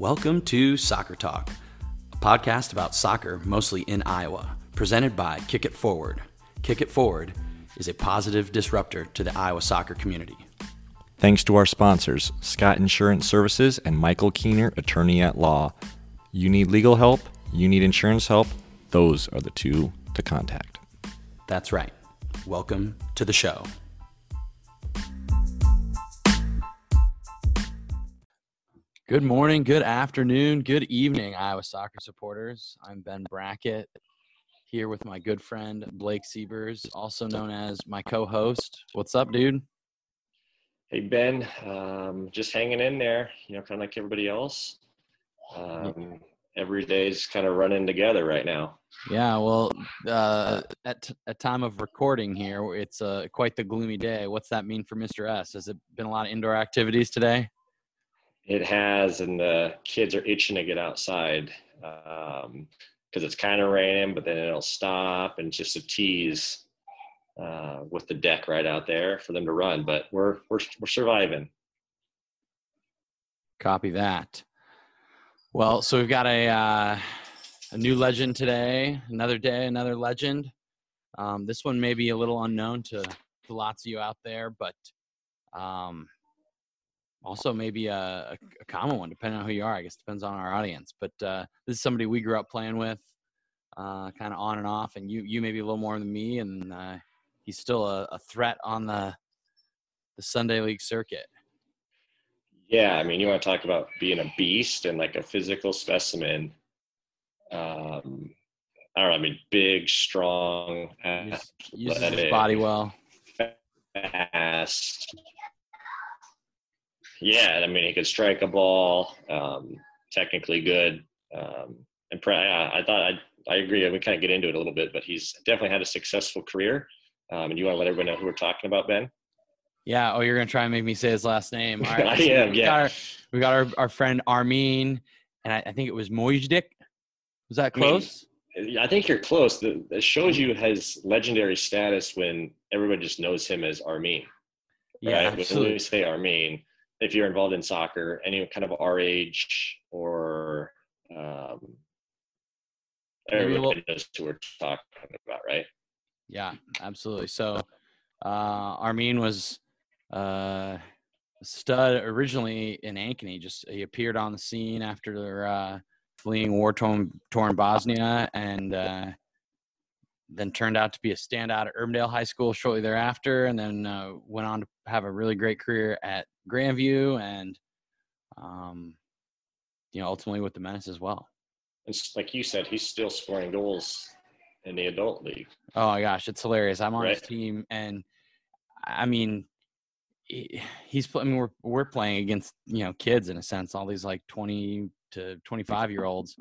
Welcome to Soccer Talk, a podcast about soccer, mostly in Iowa, presented by Kick It Forward. Kick It Forward is a positive disruptor to the Iowa soccer community. Thanks to our sponsors, Scott Insurance Services and Michael Keener, attorney at law. You need legal help, you need insurance help, those are the two to contact. That's right. Welcome to the show. Good morning, good afternoon, good evening, Iowa soccer supporters. I'm Ben Brackett, here with my good friend Blake Sievers, also known as my co-host. What's up, dude? Hey, Ben. Just hanging in there, you know, kind of like everybody else. Every day's kind of running together right now. Yeah, well, at time of recording here, it's quite the gloomy day. What's that mean for Mr. S? Has it been a lot of indoor activities today? It has, and the kids are itching to get outside because it's kind of raining, but then it'll stop, and just a tease with the deck right out there for them to run. But we're surviving. Copy that. Well, so we've got a new legend today. Another day, another legend. This one may be a little unknown to lots of you out there, but. Also, maybe a common one, depending on who you are. I guess it depends on our audience. But this is somebody we grew up playing with, kind of on and off. And you maybe a little more than me, and he's still a threat on the Sunday League circuit. Yeah, I mean, you want to talk about being a beast and like a physical specimen. I don't know. I mean, big, strong, uses his body well, fast. Yeah, I mean, he could strike a ball, technically good. And I thought I agree. We kind of get into it a little bit, but he's definitely had a successful career. And you want to let everyone know who we're talking about, Ben? Yeah. Oh, you're going to try and make me say his last name. All right. I am, yeah. We got our friend Armin, and I think it was Muzjdic. Was that close? I think you're close. It shows you his legendary status when everybody just knows him as Armin. Yeah, right? When we say Armin, if you're involved in soccer, any kind of our age or everybody knows who we're talking about, right? Yeah, absolutely. So Armin was a stud originally in Ankeny. He appeared on the scene after fleeing war-torn Bosnia and then turned out to be a standout at Urbandale High School shortly thereafter, and then went on to have a really great career at Grandview and, you know, ultimately with the Menace as well. It's like you said, he's still scoring goals in the adult league. Oh, my gosh. It's hilarious. I'm on his team, and, I mean, we're playing against, you know, kids in a sense, all these, like, 20 to 25-year-olds,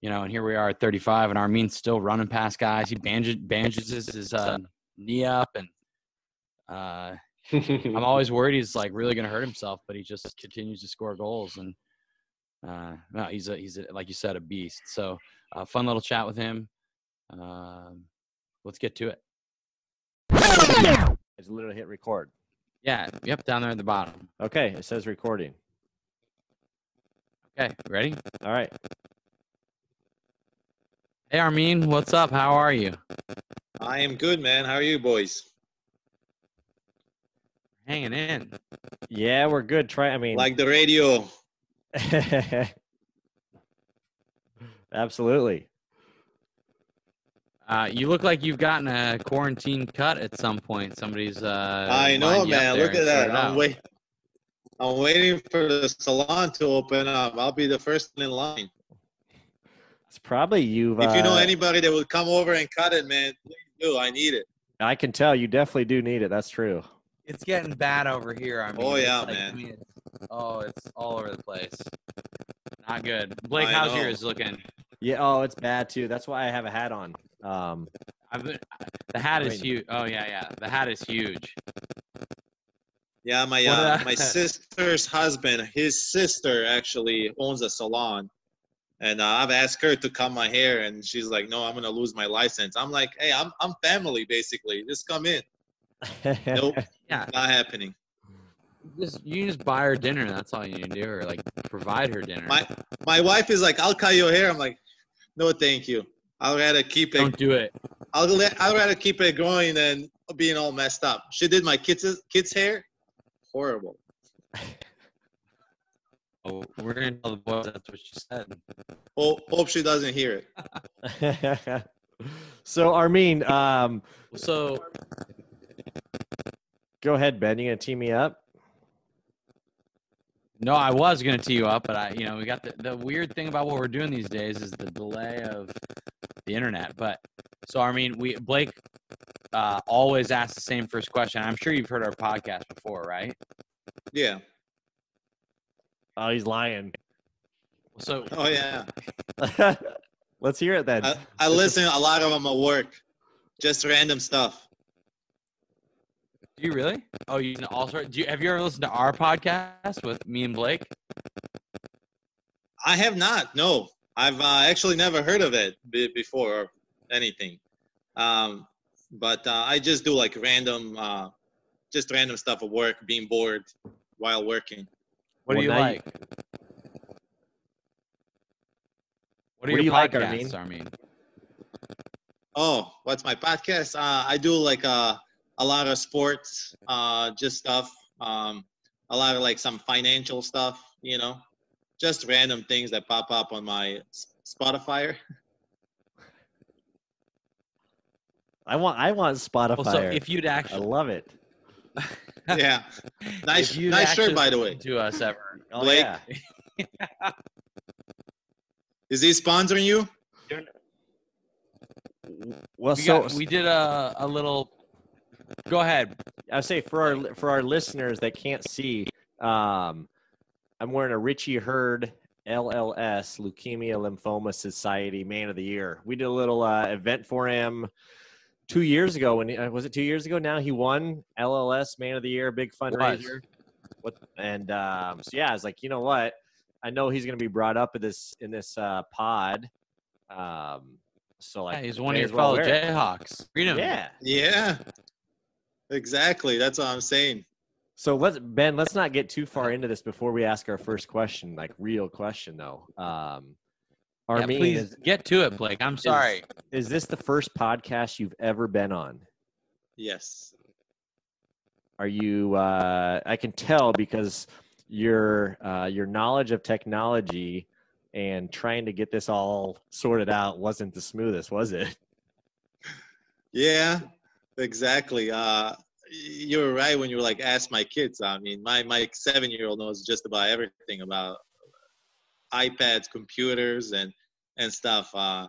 you know, and here we are at 35, and Armin's still running past guys. He bandages his knee up, and I'm always worried he's like really going to hurt himself, but he just continues to score goals. And no, he's like you said, a beast. So fun little chat with him. Let's get to it. I just literally hit record. Yeah. Yep. Down there at the bottom. Okay. It says recording. Okay. Ready? All right. Hey, Armin, what's up? How are you? I am good, man. How are you boys? Hanging in. Yeah, we're good. Like the radio. Absolutely. You look like you've gotten a quarantine cut at some point. Somebody's I know, man. Look at that. I'm waiting for the salon to open up. I'll be the first in line. It's probably you. If you know anybody that will come over and cut it, man, please do. I need it. I can tell you definitely do need it. That's true. It's getting bad over here. I mean, oh, yeah, like, man. I mean, it's all over the place. Not good. Blake, how's yours looking? Yeah, it's bad, too. That's why I have a hat on. The hat is huge. Oh, yeah. The hat is huge. Yeah, my sister's husband, his sister actually owns a salon. And I've asked her to cut my hair, and she's like, no, I'm going to lose my license. I'm like, hey, I'm family, basically. Just come in. Nope. Yeah. Not happening. you just buy her dinner. That's all you need to do, or like provide her dinner. My wife is like, I'll cut your hair. I'm like, no, thank you. I'd rather keep it. Don't do it. I'd rather keep it growing than being all messed up. She did my kids' hair. Horrible. Oh, we're gonna tell the boys that's what she said. Oh, hope she doesn't hear it. So, Armin. Go ahead, Ben. You gonna tee me up? No, I was gonna tee you up, but we got the weird thing about what we're doing these days is the delay of the internet. But so, Blake always asks the same first question. I'm sure you've heard our podcast before, right? Yeah. Oh, he's lying. So. Oh yeah. Let's hear it then. I listen a lot of them at work, just random stuff. Do you really? Oh, you listen to all sorts. Have you ever listened to our podcast with me and Blake? I have not. No, I've actually never heard of it before or anything. But I just do like random stuff at work, being bored while working. What do you like? What do you like, Armin? Oh, what's my podcast? I do like a lot of sports, just stuff, a lot of like some financial stuff, just random things that pop up on my Spotify. I want Spotify. Well, so if you'd actually, I love it. Yeah, nice shirt by the way. To us ever, Blake. Oh, yeah. Is he sponsoring you? Well, we did a little. Go ahead. I say for our listeners that can't see, I'm wearing a Richie Hurd LLS Leukemia Lymphoma Society Man of the Year. We did a little event for him 2 years ago. Was it 2 years ago now? He won LLS Man of the Year, big fundraiser. And so yeah, I was like, you know what? I know he's going to be brought up in this pod. So like, yeah, he's one of your fellow Jayhawks. Yeah. Yeah. Exactly. That's what I'm saying. So let's not get too far into this before we ask our first question, like real question though. Armin, yeah, please get to it, Blake. I'm sorry. Is this the first podcast you've ever been on? Yes. Are you? I can tell because your knowledge of technology and trying to get this all sorted out wasn't the smoothest, was it? Yeah, exactly. You were right when you were like, ask my kids. My 7-year-old knows just about everything about iPads, computers, and stuff. I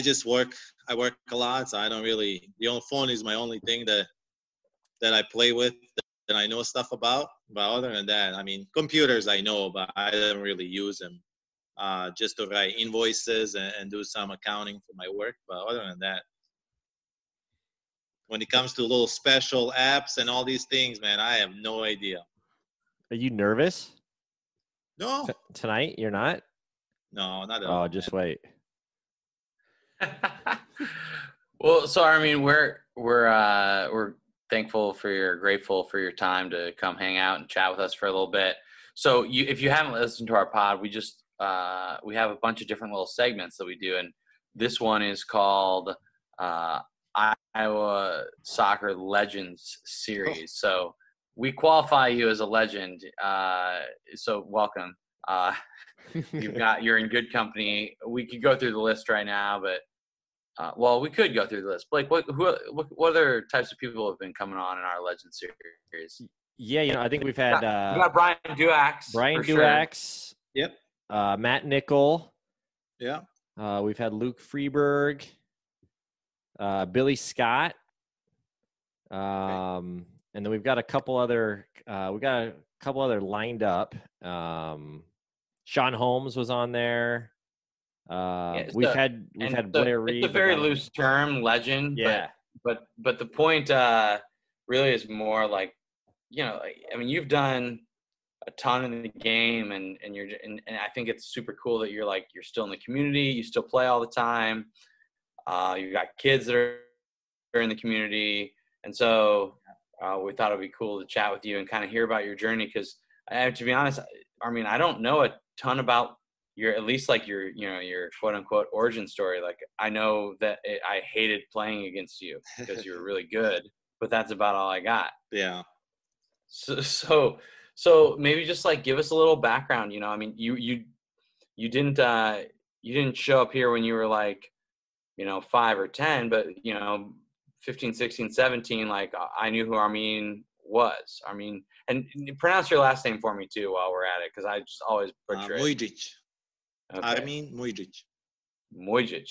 just work. I work a lot, so I don't really. The only phone is my only thing that I play with that I know stuff about. But other than that, computers I know, but I don't really use them. Just to write invoices and do some accounting for my work. But other than that, when it comes to little special apps and all these things, man, I have no idea. Are you nervous? No. Tonight, you're not? No, not at all. Oh, just wait. Well, so we're thankful for grateful for your time to come hang out and chat with us for a little bit. So if you haven't listened to our pod, we just we have a bunch of different little segments that we do, and this one is called Iowa Soccer Legends Series. So we qualify you as a legend, so welcome. You're in good company. We could go through the list right now, but we could go through the list. Blake, what other types of people have been coming on in our Legends series? Yeah, I think we've had we got Brian Duax. Sure. Yep. Matt Nickel. Yeah. We've had Luke Freeberg. Billy Scott. Okay. And then we've got a couple other lined up. Sean Holmes was on there. We've had Blair Reed. It's a very loose term, legend. Yeah. But the point really is more like, you've done a ton in the game, and I think it's super cool that you're still in the community, you still play all the time. You've got kids that are in the community, and so we thought it'd be cool to chat with you and kind of hear about your journey, because to be honest, I mean, I don't know a ton about your, at least like your, you know, your quote unquote origin story. Like, I know that I hated playing against you because you were really good, but that's about all I got. Yeah. So maybe just like give us a little background, you know, I mean, you didn't show up here when you were like, you know, 5 or 10, but you know, 15, 16, 17, like I knew who Armin was. Armin, and pronounce your last name for me too while we're at it, because I just always butcher it. Muzjdic. Okay. Armin Muzjdic. Muzjdic.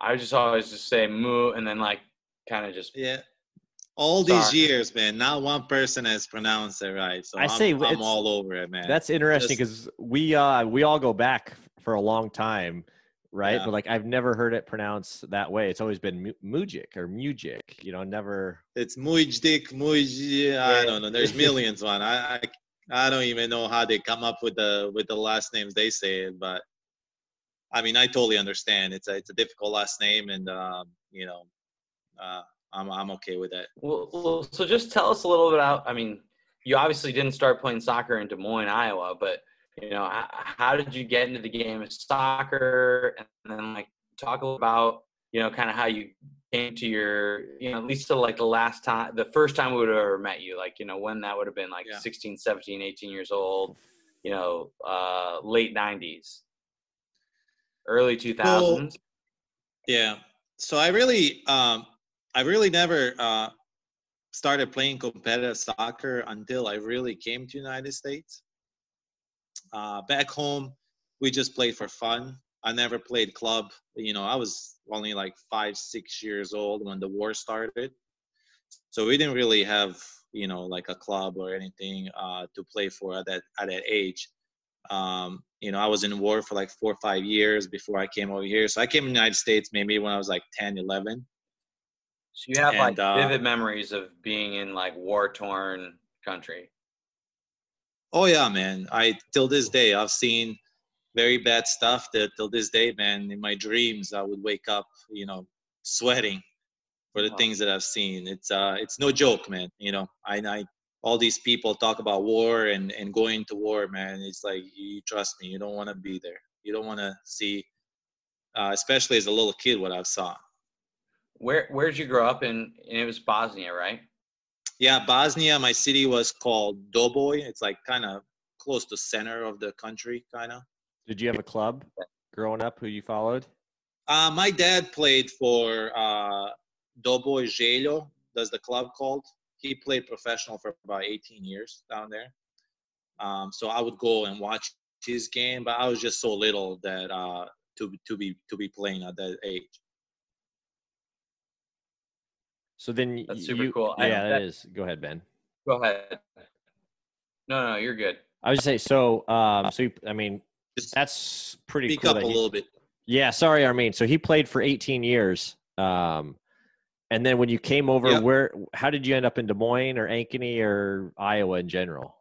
I just always just say Mu and then like kind of just. Yeah. All these years, man, not one person has pronounced it right. So I'm all over it, man. That's interesting because we all go back for a long time. Right, yeah. But like I've never heard it pronounced that way. It's always been Muzjdic or Muzjdic, you know. Never. It's Muzjdic, Muzjdic. I don't know. There's millions one. I don't even know how they come up with the last names they say it, but I mean I totally understand. It's a difficult last name, and you know, I'm okay with that. Well, so just tell us a little bit about. I mean, you obviously didn't start playing soccer in Des Moines, Iowa, but. You know, how did you get into the game of soccer? And then, like, talk about, you know, kind of how you came to your, you know, at least to, like, the first time we would have ever met you. Like, you know, when that would have been, like, yeah. 16, 17, 18 years old, you know, late 90s, early 2000s. Well, yeah. So I really never started playing competitive soccer until I really came to the United States. Back home, we just played for fun. I never played club. You know, I was only like 5, 6 years old when the war started. So we didn't really have, you know, like a club or anything to play for at that age. You know, I was in war for like 4 or 5 years before I came over here. So I came to the United States maybe when I was like 10, 11. So you have vivid memories of being in like war-torn country. Oh yeah, man. Till this day, I've seen very bad stuff that till this day, man, in my dreams, I would wake up, you know, sweating for the things that I've seen. It's no joke, man. You know, I all these people talk about war and going to war, man. It's like, you trust me, you don't want to be there. You don't want to see, especially as a little kid, what I've saw. Where did you grow up in? And it was Bosnia, right? Yeah, Bosnia, my city was called Doboj. It's like kind of close to center of the country, kind of. Did you have a club growing up who you followed? My dad played for Doboj Jayhawks, that's the club called. He played professional for about 18 years down there. So I would go and watch his game, but I was just so little that to be playing at that age. So then that's super cool. Yeah, that is. Go ahead, Ben. Go ahead. No, you're good. I was just saying, so I mean, that's pretty cool. Speak up a little bit. Yeah, sorry, Armin. So he played for 18 years. And then when you came over, yep. How did you end up in Des Moines or Ankeny or Iowa in general?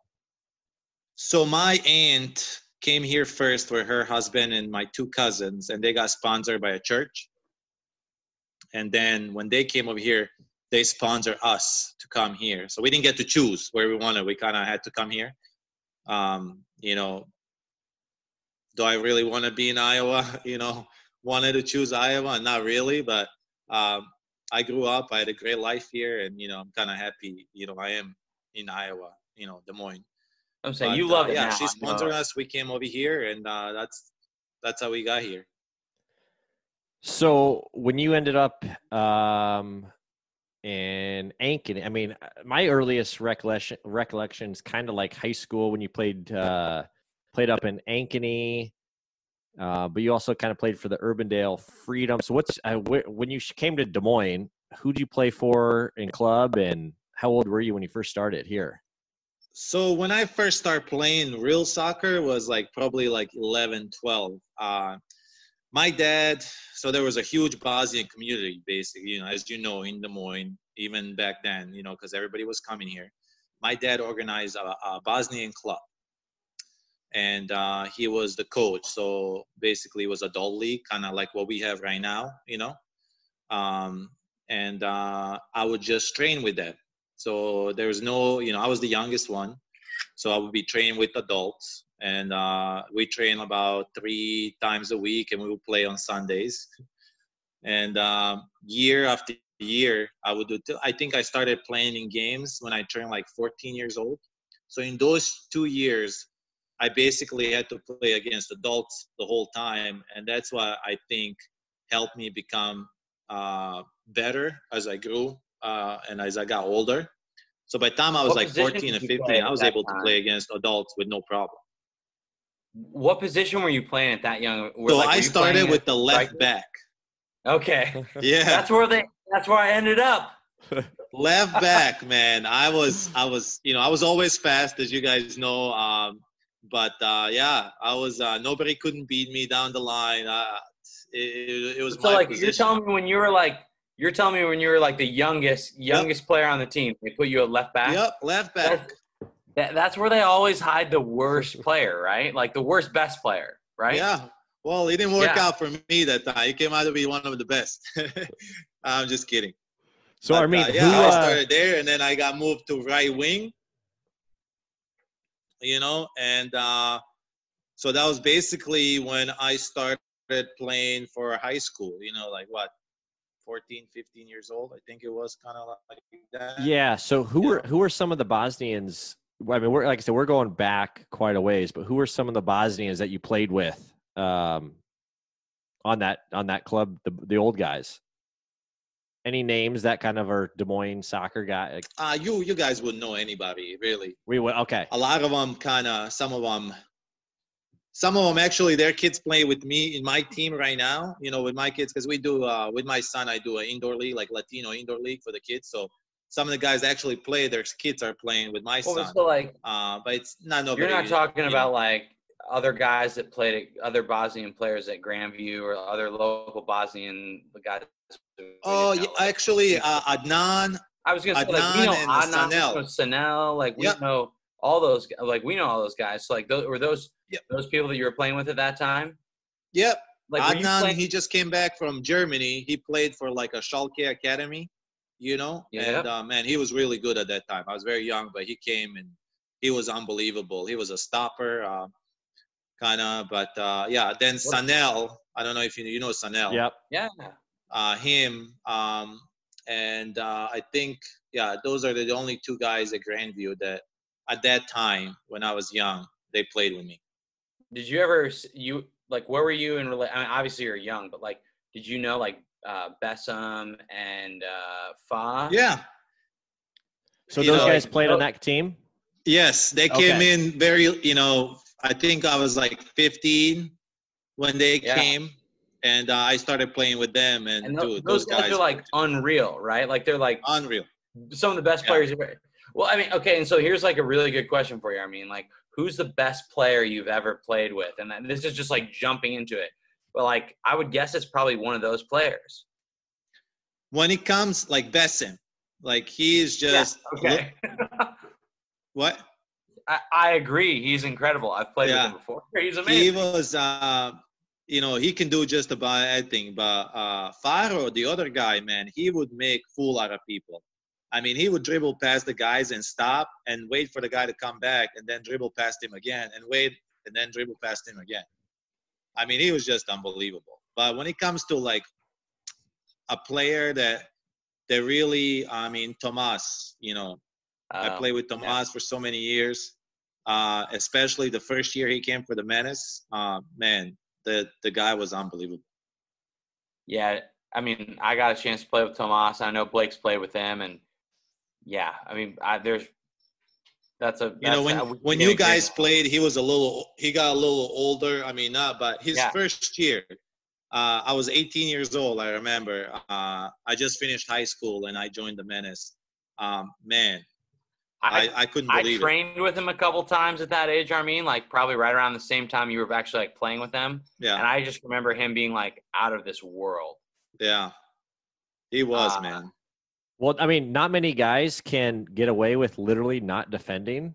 So my aunt came here first with her husband and my 2 cousins, and they got sponsored by a church. And then when they came over here, they sponsored us to come here. So we didn't get to choose where we wanted. We kind of had to come here. You know, do I really want to be in Iowa? You know, wanted to choose Iowa? Not really, but I grew up. I had a great life here, and, you know, I'm kind of happy, you know, I am in Iowa, you know, Des Moines. I'm saying you love it. Yeah, now. She sponsored us. We came over here, and that's how we got here. So when you ended up in Ankeny, I mean, my earliest recollections kind of like high school when you played up in Ankeny, but you also kind of played for the Urbandale Freedom. So when you came to Des Moines, who did you play for in club, and how old were you when you first started here? So when I first started playing real soccer was like probably like 11, 12. My dad, so there was a huge Bosnian community, basically, you know, as you know, in Des Moines, even back then, you know, because everybody was coming here. My dad organized a Bosnian club, and he was the coach. So basically, it was adult league, kind of like what we have right now, you know. And I would just train with that. So there was no, you know, I was the youngest one. So I would be training with adults, and we train about 3 times a week, and we would play on Sundays. And year after year, I would do, I think I started playing in games when I turned like 14 years old. So in those 2 years, I basically had to play against adults the whole time. And that's why I think helped me become better as I grew and as I got older. So by the time I was like 14 and 15, I was able to play against adults with no problem. What position were you playing at that young? So I started with the left back. Okay. Yeah. That's where I ended up. Left back, man. I was, you know, I was always fast, as you guys know. Nobody couldn't beat me down the line. It was so my position. You're telling me when you were like the youngest yep. player on the team, they put you at left back? Yep, left back. That's where they always hide the worst player, right? Like the best player, right? Yeah. Well, it didn't work out for me that time. It came out to be one of the best. I'm just kidding. So, I mean, I started there, and then I got moved to right wing, you know, and so that was basically when I started playing for high school, you know, like what? 14, 15 years old. I think it was kind of like that. Yeah. So who are some of the Bosnians? I mean, we're, like I said, we're going back quite a ways, but who are some of the Bosnians that you played with on that club, the old guys? Any names that kind of are Des Moines soccer guy? You guys wouldn't know anybody, really. We would. Okay. A lot of them some of them actually, their kids play with me in my team right now, you know, with my kids, because we do with my son, I do an indoor league, like Latino indoor league for the kids. So some of the guys actually play, their kids are playing with my son. So like, but it's not nobody. You're not talking about like other guys that played at other Bosnian players at Grandview or other local Bosnian guys. Oh, yeah, actually, Adnan. I was going to say, like, we know Adnan, Sanel, like we know all those, like we know all those guys. So like those people that you were playing with at that time? Yep. Like, Adnan, he just came back from Germany. He played for, like, a Schalke academy, you know? Yep. And, man, he was really good at that time. I was very young, but he came, and he was unbelievable. He was a stopper, kind of. But, yeah, then Sanel. I don't know if you know Sanel. Yep. Yeah. Him. And I think, yeah, those are the only two guys at Grandview that at that time when I was young, they played with me. Did you ever, where were you in relation? I mean, obviously you're young, but like, did you know like Bessam and Fah? Yeah. So those guys played on that team? Yes. They came in very, you know, I think I was like 15 when they came, and I started playing with them. And dude, those guys are like unreal, right? Like they're like unreal. Some of the best players ever. Well, I mean, okay. And so here's like a really good question for you. I mean, like, who's the best player you've ever played with? And this is just like jumping into it. But like, I would guess it's probably one of those players. When it comes like Bessam, like he is just. Yeah, okay. What? I agree. He's incredible. I've played with him before. He's amazing. He was, you know, he can do just about anything. But Faro, the other guy, man, he would make fool out of people. I mean, he would dribble past the guys and stop and wait for the guy to come back and then dribble past him again and wait and then dribble past him again. I mean, he was just unbelievable. But when it comes to, like, a player that really, I mean, Tomas, you know, I played with Tomas for so many years, especially the first year he came for the Menace. Man, the guy was unbelievable. Yeah, I mean, I got a chance to play with Tomas. I know Blake's played with him, and – yeah, I mean, you know, when you guys played, he got a little older. I mean, but his first year, I was 18 years old. I remember, I just finished high school and I joined the Menace. Man, I couldn't believe it. I trained with him a couple times at that age. I mean, like probably right around the same time you were actually like playing with them. Yeah. And I just remember him being like out of this world. Yeah, he was, man. Well, I mean, not many guys can get away with literally not defending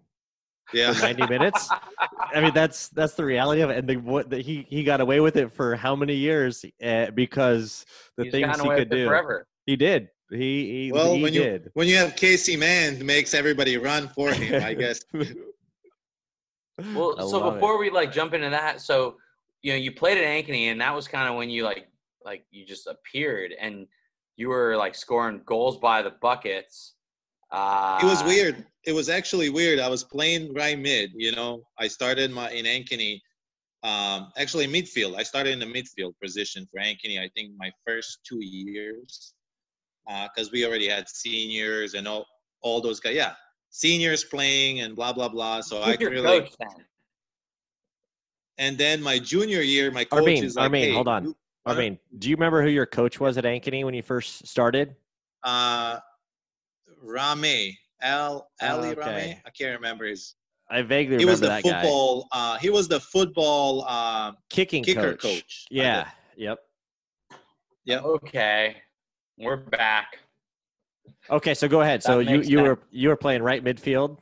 for 90 minutes. I mean, that's the reality of it. And he got away with it for how many years because the things he could do. Forever. He did. He did. When you have Casey Mann, makes everybody run for him, I guess. Well, so before we like jump into that, so you know, you played at Ankeny, and that was kind of when you like you just appeared, and you were like scoring goals by the buckets. It was weird. It was actually weird. I was playing right mid. You know, I started in Ankeny. Actually, midfield. I started in the midfield position for Ankeny. I think my first 2 years, because we already had seniors and all those guys. Yeah, seniors playing and blah blah blah. So I could really. And then my junior year, my coach is like, Armin, hey, hold on. Armin, do you remember who your coach was at Ankeny when you first started? Rame Ali. Okay. Rame. I can't remember his. I vaguely remember that guy. He was the football kicker coach. Yeah. Yep. Yeah. Okay. We're back. Okay, so go ahead. So you were playing right midfield?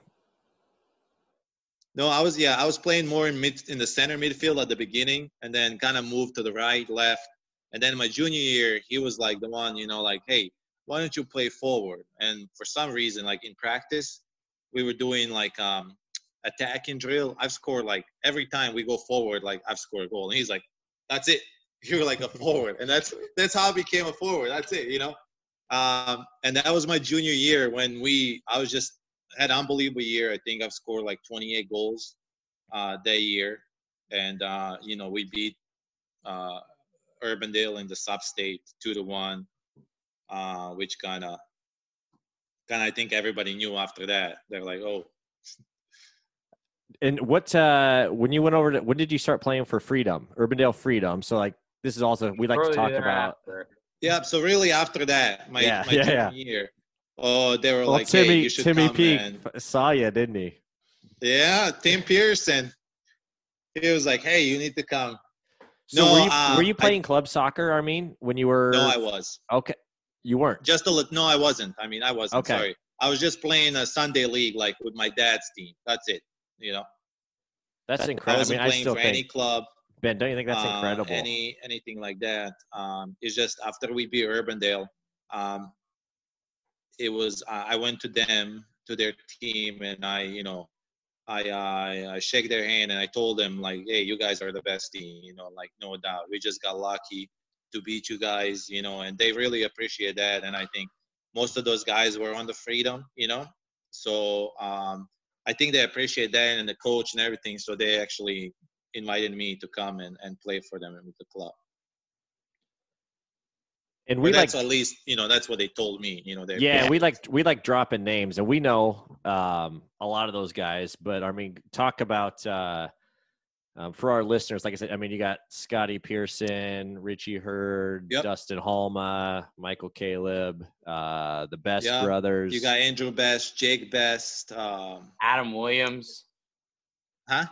No, I was playing more in the center midfield at the beginning, and then kind of moved to the right, left. And then my junior year, he was like the one, you know, like, hey, why don't you play forward? And for some reason, like in practice, we were doing like attacking drill. I've scored like every time we go forward, like I've scored a goal. And he's like, that's it. You're like a forward. And that's how I became a forward. That's it, you know. And that was my junior year when I had an unbelievable year. I think I've scored like 28 goals that year. And, you know, we beat Urbandale in the sub-state 2-1, which kind of I think everybody knew after that. They're like, oh. And when you went over to – when did you start playing for Freedom, Urbandale Freedom? So, like, this is also – we like to talk about – Yeah, so really after that, my junior year. Oh, they were like, hey, you should Timmy come, Peake man. Saw you, didn't he? Yeah, Tim Pearson. He was like, hey, you need to come. So no, were you playing club soccer, Armin, when you were – No, I was. Okay. You weren't? No, I wasn't. I mean, I wasn't. Okay. Sorry. I was just playing a Sunday league, like, with my dad's team. That's it, you know. That's incredible. I wasn't playing for any club. Ben, don't you think that's incredible? Anything like that. It's just after we beat Urbandale – it was I went to their team, and I shake their hand and I told them like, hey, you guys are the best team, you know, like no doubt. We just got lucky to beat you guys, you know, and they really appreciate that. And I think most of those guys were on the Freedom, you know, so I think they appreciate that and the coach and everything. So they actually invited me to come and play for them with the club. And that's like, at least, you know, that's what they told me, you know. Yeah, we like dropping names, and we know a lot of those guys. But, I mean, talk about for our listeners, like I said, I mean, you got Scotty Pearson, Richie Hurd, yep. Dustin Halma, Michael Caleb, the Best yep. brothers. You got Andrew Best, Jake Best. Adam Williams. Huh?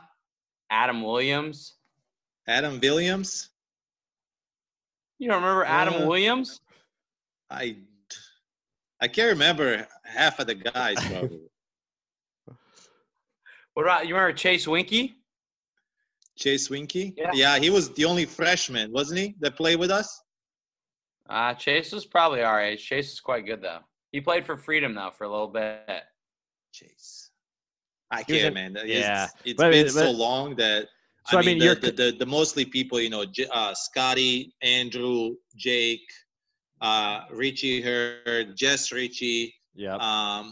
Adam Williams. Adam Williams? You don't remember Adam Williams? I can't remember half of the guys, probably. What about, you remember Chase Winky? Chase Winky? Yeah, he was the only freshman, wasn't he, that played with us? Chase was probably our age. Chase is quite good, though. He played for Freedom, though, for a little bit. Chase. I can't, man. Yeah. It's been so long that – So, I mean the mostly people, you know, Scotty, Andrew, Jake, Richie Hurd, Jess Richie. Yeah.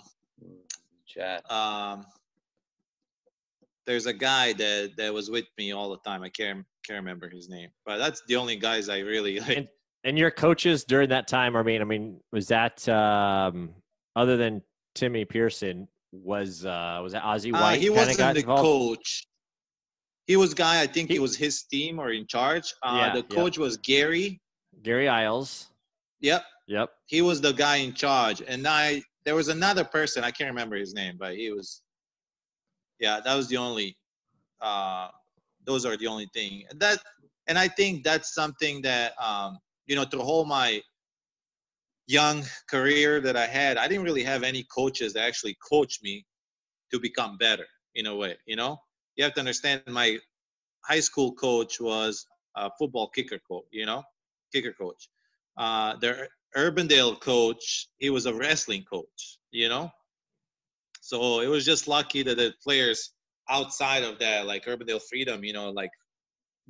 There's a guy that was with me all the time. I can't remember his name, but that's the only guys I really like. And your coaches during that time, I mean, was that other than Timmy Pearson, was that Ozzie White? He wasn't the coach. He was guy. I think it was his team or in charge. The coach was Gary. Gary Isles. Yep. Yep. He was the guy in charge, and there was another person. I can't remember his name, but he was. Yeah, that was the only. Those are the only thing and I think that's something that you know, through all my young career that I had, I didn't really have any coaches that actually coached me to become better in a way, you know. You have to understand, my high school coach was a football kicker coach. Urbandale coach, he was a wrestling coach, you know? So it was just lucky that the players outside of that, like Urbandale Freedom, you know, like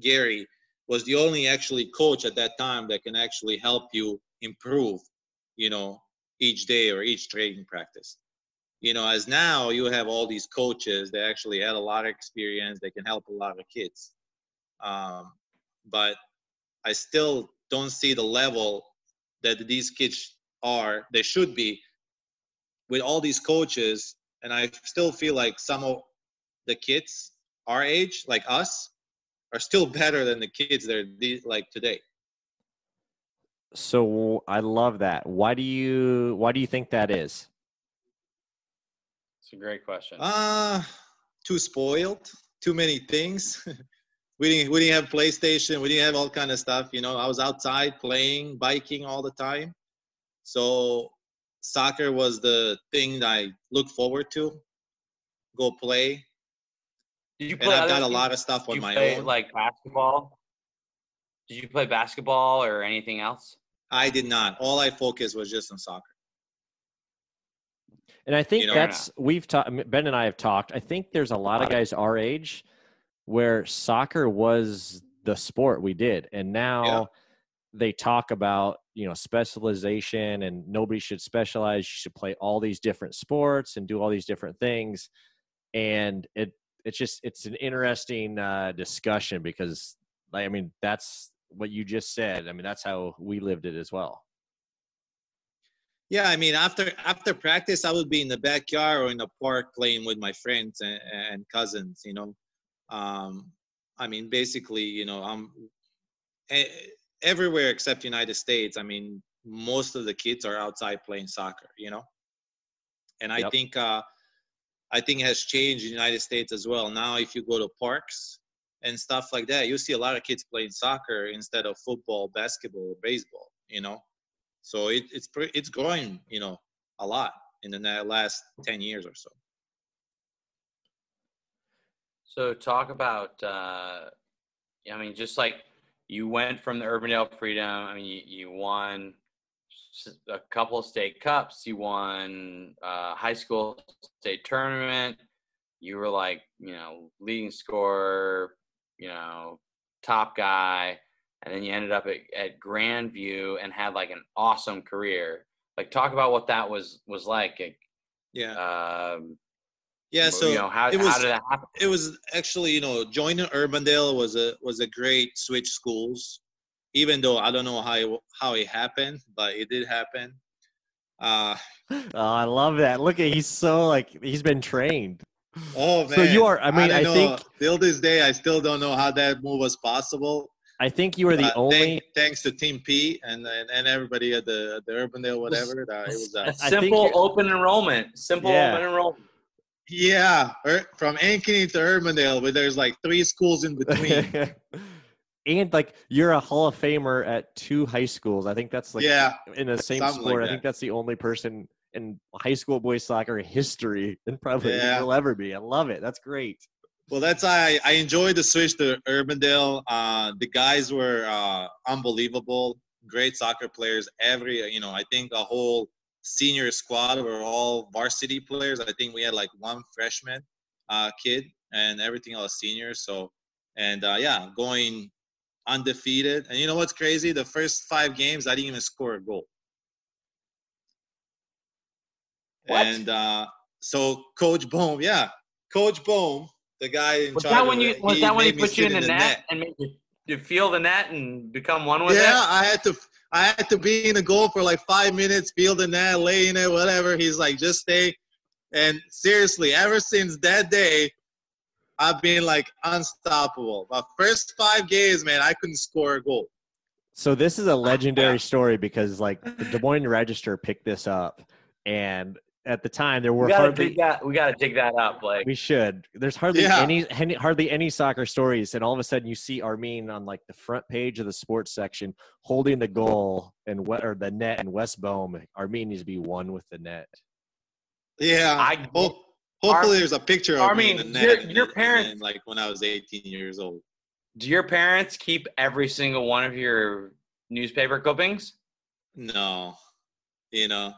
Gary was the only actually coach at that time that can actually help you improve, you know, each day or each training practice. You know, as now you have all these coaches that actually had a lot of experience, they can help a lot of kids. But I still don't see the level that these kids are, they should be, with all these coaches. And I still feel like some of the kids our age, like us, are still better than the kids that are like today. So I love that. Why do you think that is? It's a great question. Too spoiled, too many things. We didn't have PlayStation. We didn't have all kind of stuff. You know, I was outside playing, biking all the time. So soccer was the thing that I look forward to. Go play. Did you play? And I've got a lot of stuff on my own. Like basketball. Did you play basketball or anything else? I did not. All I focused was just on soccer. And I think Ben and I have talked. I think there's a lot of guys our age where soccer was the sport we did. And now they talk about, you know, specialization and nobody should specialize. You should play all these different sports and do all these different things. And it's an interesting discussion because, I mean, that's what you just said. I mean, that's how we lived it as well. Yeah, I mean, after practice, I would be in the backyard or in the park playing with my friends and cousins, you know. I mean, basically, you know, I'm everywhere except United States. I mean, most of the kids are outside playing soccer, you know, and I think it has changed in the United States as well. Now, if you go to parks and stuff like that, you see a lot of kids playing soccer instead of football, basketball, baseball, you know, so it's growing, you know, a lot in the last 10 years or so. So talk about, I mean, just like you went from the Urbandale Freedom, I mean, you won a couple of state cups, you won high school state tournament, you were like, you know, leading scorer, you know, top guy, and then you ended up at Grandview and had like an awesome career. Like talk about what that was like. Yeah. Yeah, so you know, how did that happen? It was actually, you know, joining Urbandale was a great switch schools, even though I don't know how it happened, but it did happen. I love that. Look at he's so like he's been trained. Oh man! So you are. I mean, I think till this day I still don't know how that move was possible. I think you were the only. Thanks to Team P and everybody at the Urbandale whatever. It was simple open enrollment. Simple open enrollment. Yeah, from Ankeny to Urbandale, where there's like 3 schools in between. And like you're a Hall of Famer at 2 high schools. I think that's like in the same sport. Like I think that's the only person in high school boys soccer history and probably will ever be. I love it. That's great. Well, that's I enjoyed the switch to Urbandale. The guys were unbelievable, great soccer players. Every, you know, I think a whole senior squad were all varsity players. I think we had like 1 freshman kid and everything else seniors. So, and going undefeated. And you know what's crazy? The first 5 games, I didn't even score a goal. What? And so Coach Boehm, Coach Boehm, the guy in charge. Was that when he put you in the net and made you feel the net and become one with it? Yeah, I had to be in the goal for like 5 minutes, fielding that, laying it, whatever. He's like, just stay. And seriously, ever since that day, I've been like unstoppable. My first 5 games, man, I couldn't score a goal. So this is a legendary story because like the Des Moines Register picked this up. And at the time, there were we gotta dig that up. Like we should. There's hardly any soccer stories, and all of a sudden you see Armin on like the front page of the sports section holding the goal and or the net in West Boehm. Armin needs to be one with the net. Yeah, hopefully there's a picture of Armin in the net. Your parents, like when I was 18 years old. Do your parents keep every single one of your newspaper clippings? No, you know.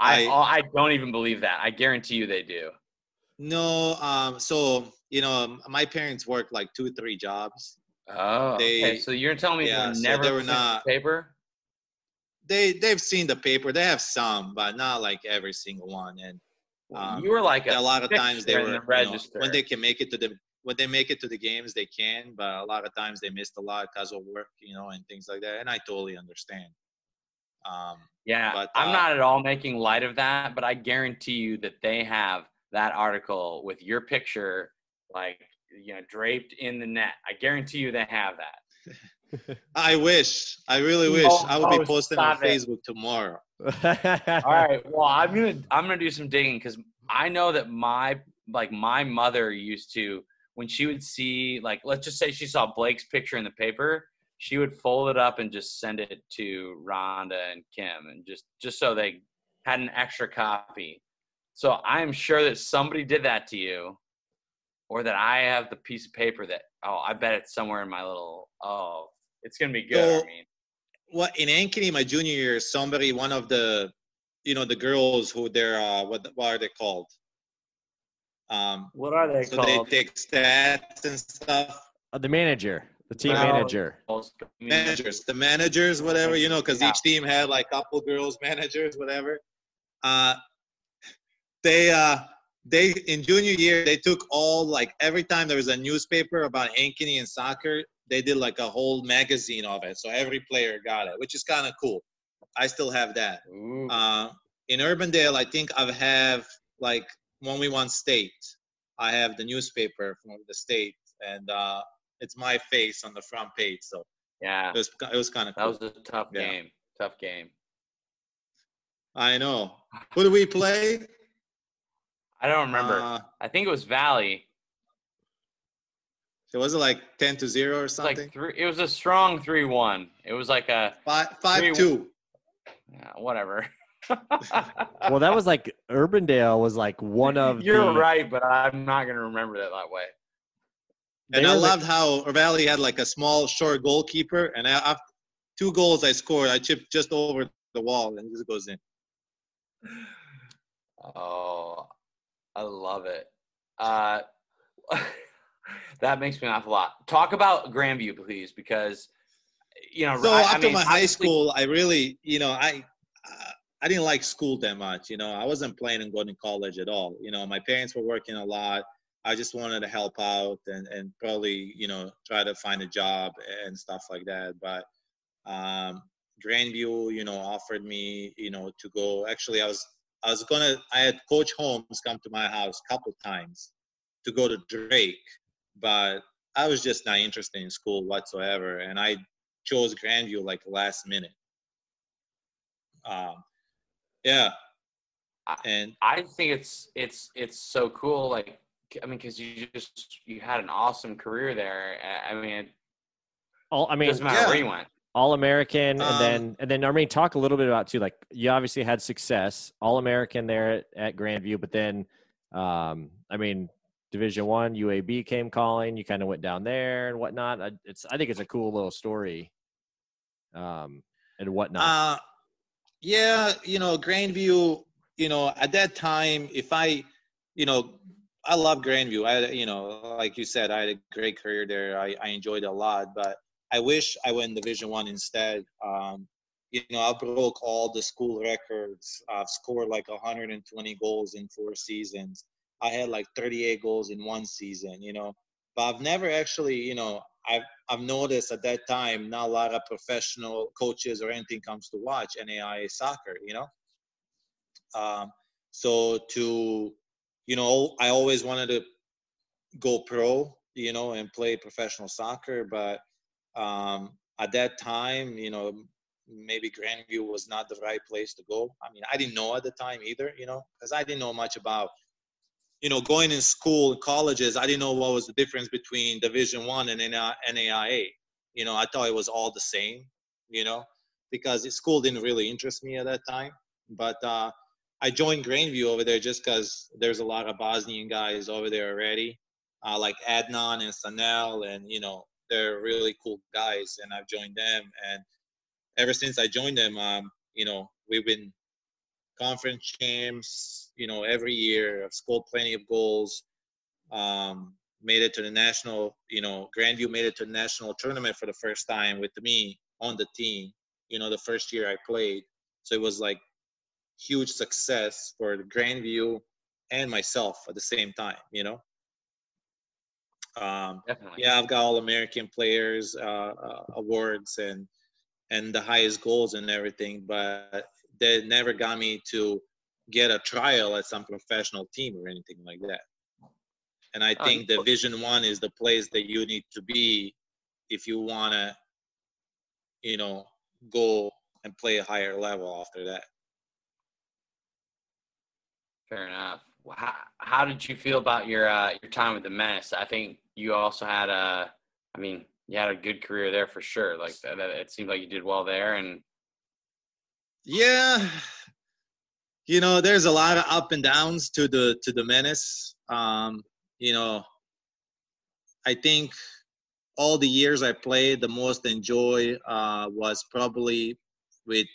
I don't even believe that. I guarantee you they do. No, so, you know, my parents worked like 2 or 3 jobs. Oh, okay. So you're telling me they never seen the paper? They've seen the paper. They have some, but not like every single one. And you were like a lot of times they were, you know, when they can make it to the games, they can. But a lot of times they missed a lot because of work, you know, and things like that. And I totally understand. Yeah, but, I'm not at all making light of that, but I guarantee you that they have that article with your picture, like, you know, draped in the net. I guarantee you they have that. I wish. I really wish. I would be posting on Facebook tomorrow. All right. Well, I'm gonna do some digging, because I know that my mother used to, when she would see, like, let's just say she saw Blake's picture in the paper, she would fold it up and just send it to Rhonda and Kim, and just so they had an extra copy. So I'm sure that somebody did that to you, or that I have the piece of paper that, I bet it's somewhere in my little, it's going to be good. So, I mean, in Ankeny, my junior year, somebody, one of the, you know, the girls who they're, what are they called? What are they called? So they take stats and stuff. The manager. The team manager. The managers, whatever, you know, because each team had like a couple girls, managers, whatever. They in junior year, they took all, like, every time there was a newspaper about Ankeny and soccer, they did like a whole magazine of it. So every player got it, which is kind of cool. I still have that. In Urbandale, I think I have, like, when we won state, I have the newspaper from the state, and it's my face on the front page. So yeah, it was kind of cool. That was a tough game. Tough game. I know. Who did we play? I don't remember. I think it was Valley. So was it like 10-0 or something? It was a strong 3-1. It was like a 5-2. Yeah, whatever. Well, that was like Urbandale was like one of. You're right, but I'm not gonna remember that way. And I loved how Valley had like a small, short goalkeeper, and after 2 goals I scored, I chipped just over the wall and it just goes in. Oh. I love it. That makes me laugh a lot. Talk about Grandview, please, because, you know. So after my high school, I really, you know, I didn't like school that much. You know, I wasn't planning on going to college at all. You know, my parents were working a lot. I just wanted to help out and probably, you know, try to find a job and stuff like that. But Grandview, you know, offered me, you know, to go. Actually, I had Coach Holmes come to my house a couple times to go to Drake, but I was just not interested in school whatsoever, and I chose Grandview like last minute. Yeah, and I think it's so cool. Like, I mean, because you had an awesome career there. It doesn't matter where you went. All-American, and then I mean, talk a little bit about, too, like, you obviously had success, All-American there at Grandview, but then, I mean, Division I, UAB came calling, you kind of went down there and whatnot. I think it's a cool little story and whatnot. Yeah, you know, Grandview, you know, at that time, you know, I love Grandview. You know, like you said, I had a great career there. I enjoyed it a lot, but I wish I went Division I instead. You know, I broke all the school records. I've scored like 120 goals in 4 seasons. I had like 38 goals in 1 season, you know. But I've never actually, you know, I've noticed at that time not a lot of professional coaches or anything comes to watch NAIA soccer, you know. So you know, I always wanted to go pro, you know, and play professional soccer, but at that time, you know, maybe Grandview was not the right place to go. I mean, I didn't know at the time either, you know, because I didn't know much about, you know, going in school and colleges. I didn't know what was the difference between Division I and NAIA. You know, I thought it was all the same, you know, because school didn't really interest me at that time. But I joined Grandview over there just because there's a lot of Bosnian guys over there already, like Adnan and Sanel, and, you know, they're really cool guys, and I've joined them. And ever since I joined them, you know, we win conference champs, you know, every year. I've scored plenty of goals. Made it to the national, you know, Grandview made it to the national tournament for the first time with me on the team, you know, the first year I played. So it was like huge success for the Grandview and myself at the same time, you know. Yeah, I've got all American players awards and the highest goals and everything, but they never got me to get a trial at some professional team or anything like that. And I think Division One is the place that you need to be if you want to, you know, go and play a higher level after that. Fair enough. How did you feel about your time with the Menace? I think you also had a, I mean, you had a good career there for sure. Like it seemed like you did well there. And yeah, you know, there's a lot of up and downs to the Menace. You know, I think all the years I played, the most enjoy was probably with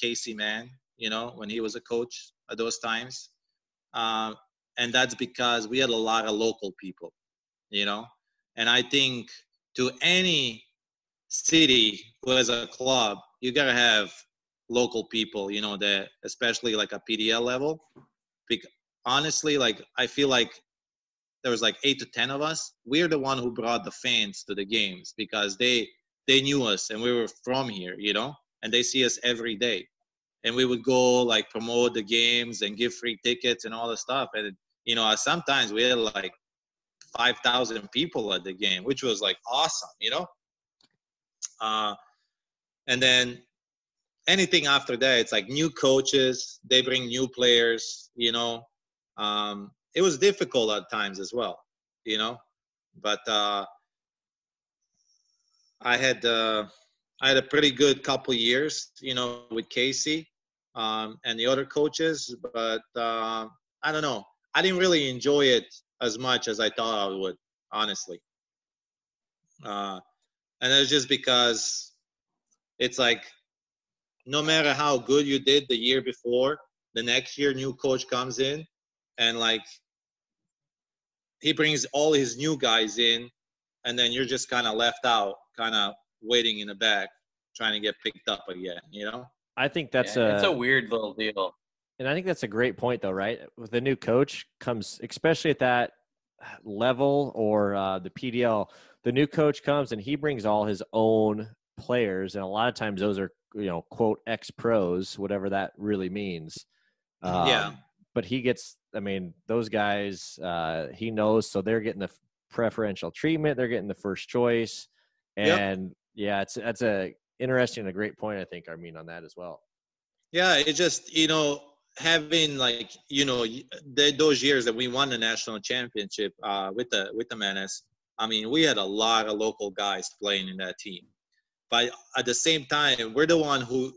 Casey Mann, you know, when he was a coach at those times. And that's because we had a lot of local people, you know. And I think to any city who has a club, you got to have local people, you know, that especially like a PDL level. Because honestly, like I feel like there was like 8 to 10 of us. We're the one who brought the fans to the games because they knew us and we were from here, you know, and they see us every day. And we would go like promote the games and give free tickets and all the stuff. And, you know, sometimes we had like 5,000 people at the game, which was like awesome, you know? And then anything after that, it's like new coaches, they bring new players, you know? It was difficult at times as well, you know? But I had a pretty good couple years, you know, with Casey and the other coaches, but I don't know. I didn't really enjoy it as much as I thought I would, honestly. And it's just because it's like no matter how good you did the year before, the next year new coach comes in and, like, he brings all his new guys in, and then you're just kind of left out, kind of waiting in the back, trying to get picked up again, you know? I think that's it's a weird little deal. And I think that's a great point, though, right? With the new coach comes, especially at that level or the PDL, the new coach comes and he brings all his own players, and a lot of times those are, you know, quote, ex-pros, whatever that really means. Yeah. But he gets, I mean, those guys, he knows, so they're getting the preferential treatment. They're getting the first choice. And, yep. Yeah, that's a interesting and a great point, I think, Armin, on that as well. Yeah, it just, you know, having like, you know, those years that we won the national championship with the Menace, I mean, we had a lot of local guys playing in that team. But at the same time, we're the one who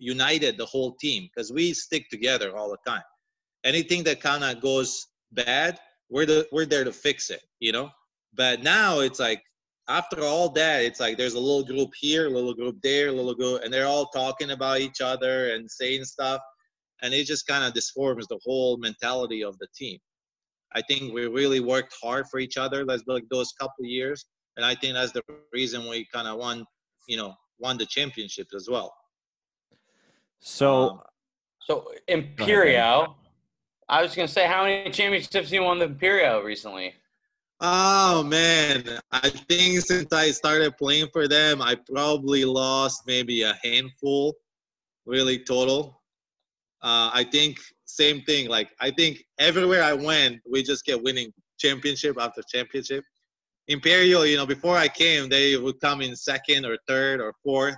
united the whole team because we stick together all the time. Anything that kind of goes bad, we're there to fix it, you know? But now it's like, after all that, it's like there's a little group here, a little group there, a little group, and they're all talking about each other and saying stuff, and it just kind of disforms the whole mentality of the team. I think we really worked hard for each other those couple of years, and I think that's the reason we kind of won the championship as well. So Imperio, I was going to say, how many championships have you won the Imperio recently? Oh, man, I think since I started playing for them, I probably lost maybe a handful, really total. I think same thing. Like, I think everywhere I went, we just kept winning championship after championship. Imperio, you know, before I came, they would come in second or third or fourth.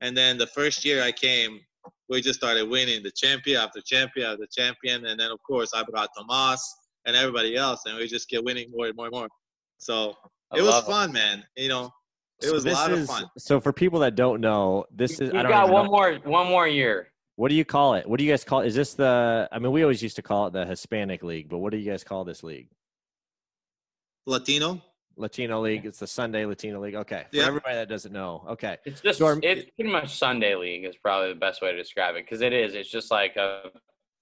And then the first year I came, we just started winning the champion after champion after champion. And then, of course, I brought Tomas and everybody else, and we just get winning more and more and more. So it was fun, man. You know, it was a lot of fun. So for people that don't know, this is – I got one more year. What do you call it? What do you guys call it? Is this the – I mean, we always used to call it the Hispanic League, but what do you guys call this league? Latino. Latino League. It's the Sunday Latino League. Okay. For everybody that doesn't know. Okay. It's just, it's pretty much Sunday League is probably the best way to describe it. Because it is. It's just like a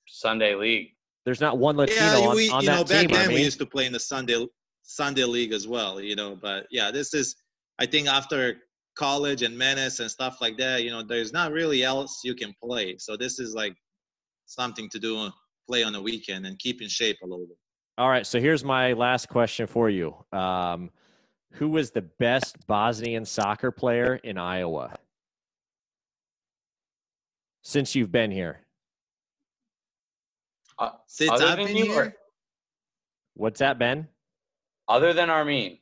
Sunday League. There's not one Latino on that team. Back then we used to play in the Sunday League as well, you know. But, yeah, this is – I think after college and Menace and stuff like that, you know, there's not really else you can play. So this is like something to do, play on the weekend and keep in shape a little bit. All right, so here's my last question for you. Who was the best Bosnian soccer player in Iowa since you've been here? Since I've been here? What's that, Ben? Other than Armin.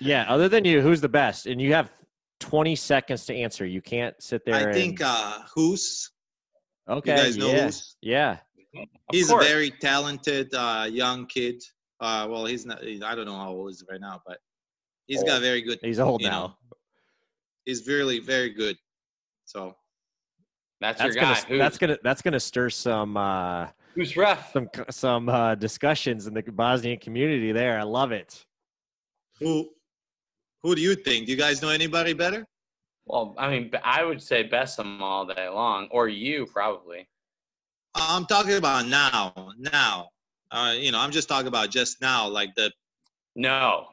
Yeah, other than you, who's the best? And you have 20 seconds to answer. You can't sit there. I think Hus. Okay. You guys know Hus? Yeah. He's a very talented young kid. Well, he's not. I don't know how old he is right now, but he's got very good. He's old now. He's really very good. So that's your guy. That's gonna stir some. Who's ref? Some discussions in the Bosnian community there. I love it. Who do you think? Do you guys know anybody better? Well, I mean, I would say Bessam all day long, or you probably. I'm talking about now. You know, I'm just talking about just now, like the. No.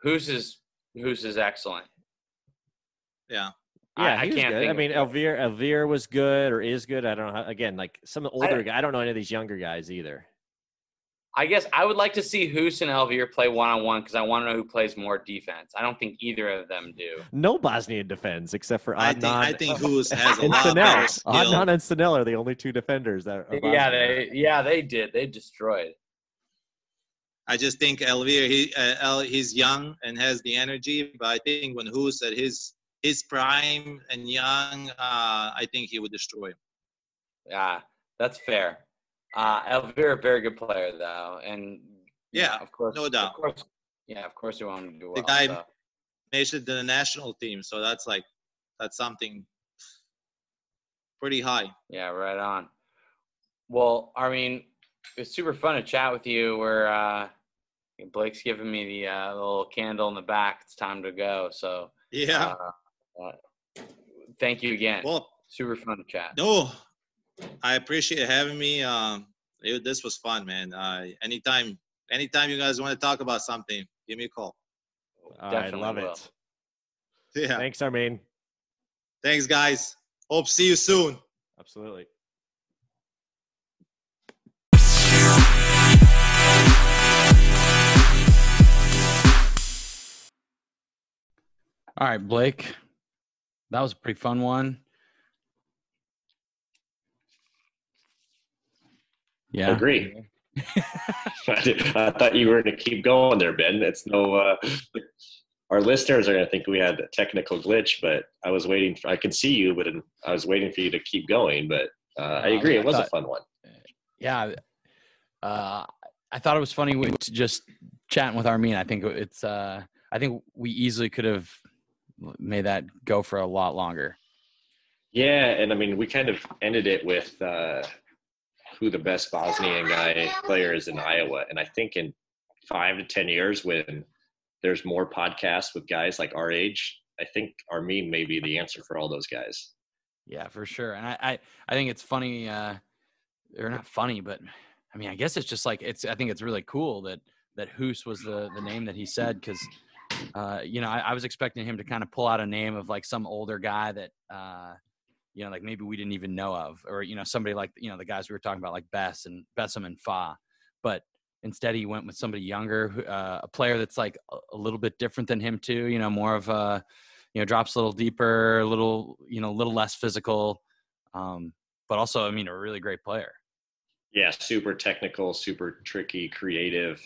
Who's is excellent. Yeah. Yeah, I can't think. I mean, Elvir was good or is good. I don't know. Again, like some older guy. I don't know any of these younger guys either. I guess I would like to see Hus and Elvir play one-on-one because I want to know who plays more defense. I don't think either of them do. No Bosnian defends except for Adnan. I think Hus has a lot better skill. Adnan and Sanel are the only two defenders that are Bosnian. They did. They destroyed. I just think Elvir, he's young and has the energy, but I think when Hus at his prime and young, I think he would destroy him. Yeah, that's fair. Elvir, very good player though, and of course, no doubt. Of course, you want him to do well. The guy made it to the national team, so that's something pretty high. Yeah, right on. Well, I mean, it's super fun to chat with you. Blake's giving me the little candle in the back. It's time to go. So yeah, thank you again. Well, super fun to chat. No. I appreciate having me. This was fun, man. Anytime you guys want to talk about something, give me a call. Definitely love it. Yeah. Thanks, Armin. Thanks, guys. Hope to see you soon. Absolutely. All right, Blake. That was a pretty fun one. Yeah, I agree. I thought you were going to keep going there, Ben. It's our listeners are going to think we had a technical glitch, but I was waiting. I can see you, but I was waiting for you to keep going. But I agree, it was a fun one. Yeah, I thought it was funny just chatting with Armin. I think it's. I think we easily could have made that go for a lot longer. Yeah, and I mean, we kind of ended it with. Who the best Bosnian player is in Iowa. And I think in 5 to 10 years when there's more podcasts with guys like our age, I think Armin may be the answer for all those guys. Yeah, for sure. And I think it's funny, or not funny, but I mean, I guess it's just like, I think it's really cool that Hus was the name that he said. Cause you know, I was expecting him to kind of pull out a name of like some older guy that, you know, like maybe we didn't even know of, or, you know, somebody like, you know, the guys we were talking about, like Bessam and Fah, but instead he went with somebody younger, a player that's like a little bit different than him too, you know, more of a, you know, drops a little deeper, a little less physical. But also, I mean, a really great player. Yeah. Super technical, super tricky, creative,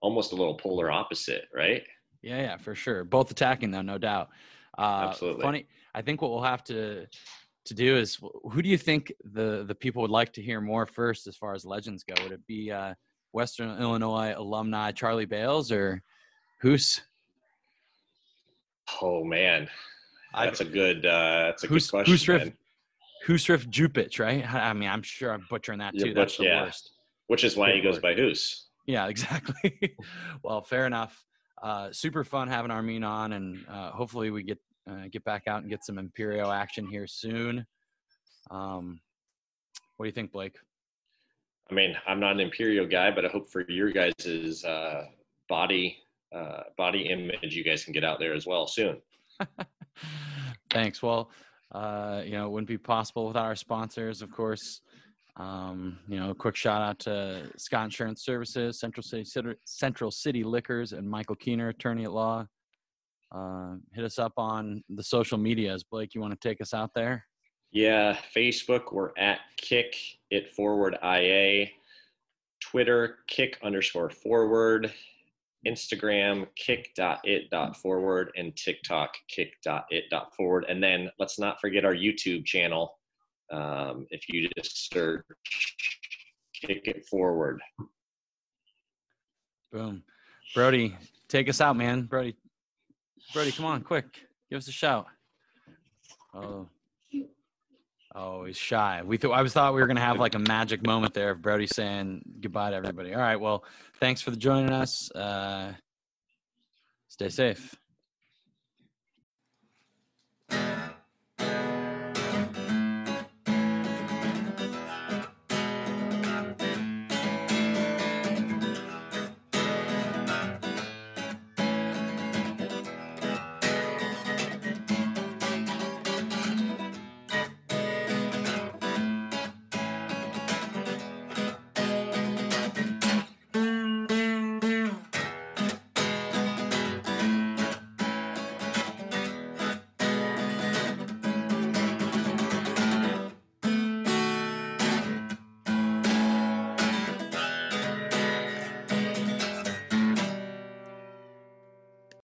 almost a little polar opposite, right? Yeah, for sure. Both attacking though, no doubt. Absolutely. Funny. I think what we'll have to do is, who do you think the people would like to hear more first as far as legends go? Would it be Western Illinois alumni Charlie Bales or Hus? Oh man, that's a good question. Husref Jupic, right? I mean, I'm sure I'm butchering that too. That's the worst. Which is why he goes by Hus. Yeah, exactly. Well, fair enough. Super fun having Armin on, and hopefully we get back out and get some Imperio action here soon. What do you think, Blake? I mean, I'm not an Imperio guy, but I hope for your guys' body image, you guys can get out there as well soon. Thanks. Well, you know, it wouldn't be possible without our sponsors, of course. You know, a quick shout out to Scott Insurance Services, Central City Liquors, and Michael Keener, attorney at law. Hit us up on the social medias. Blake, you want to take us out there? Yeah, Facebook, we're at Kick It Forward IA. Twitter, kick_forward. Instagram, kick.it.forward, and TikTok, kick.it.forward. And then let's not forget our YouTube channel. If you just search Kick It Forward. Boom. Brody, take us out, man. Brody, come on, quick. Give us a shout. Oh, he's shy. I thought we were going to have like a magic moment there of Brody saying goodbye to everybody. All right, well, thanks for joining us. Stay safe.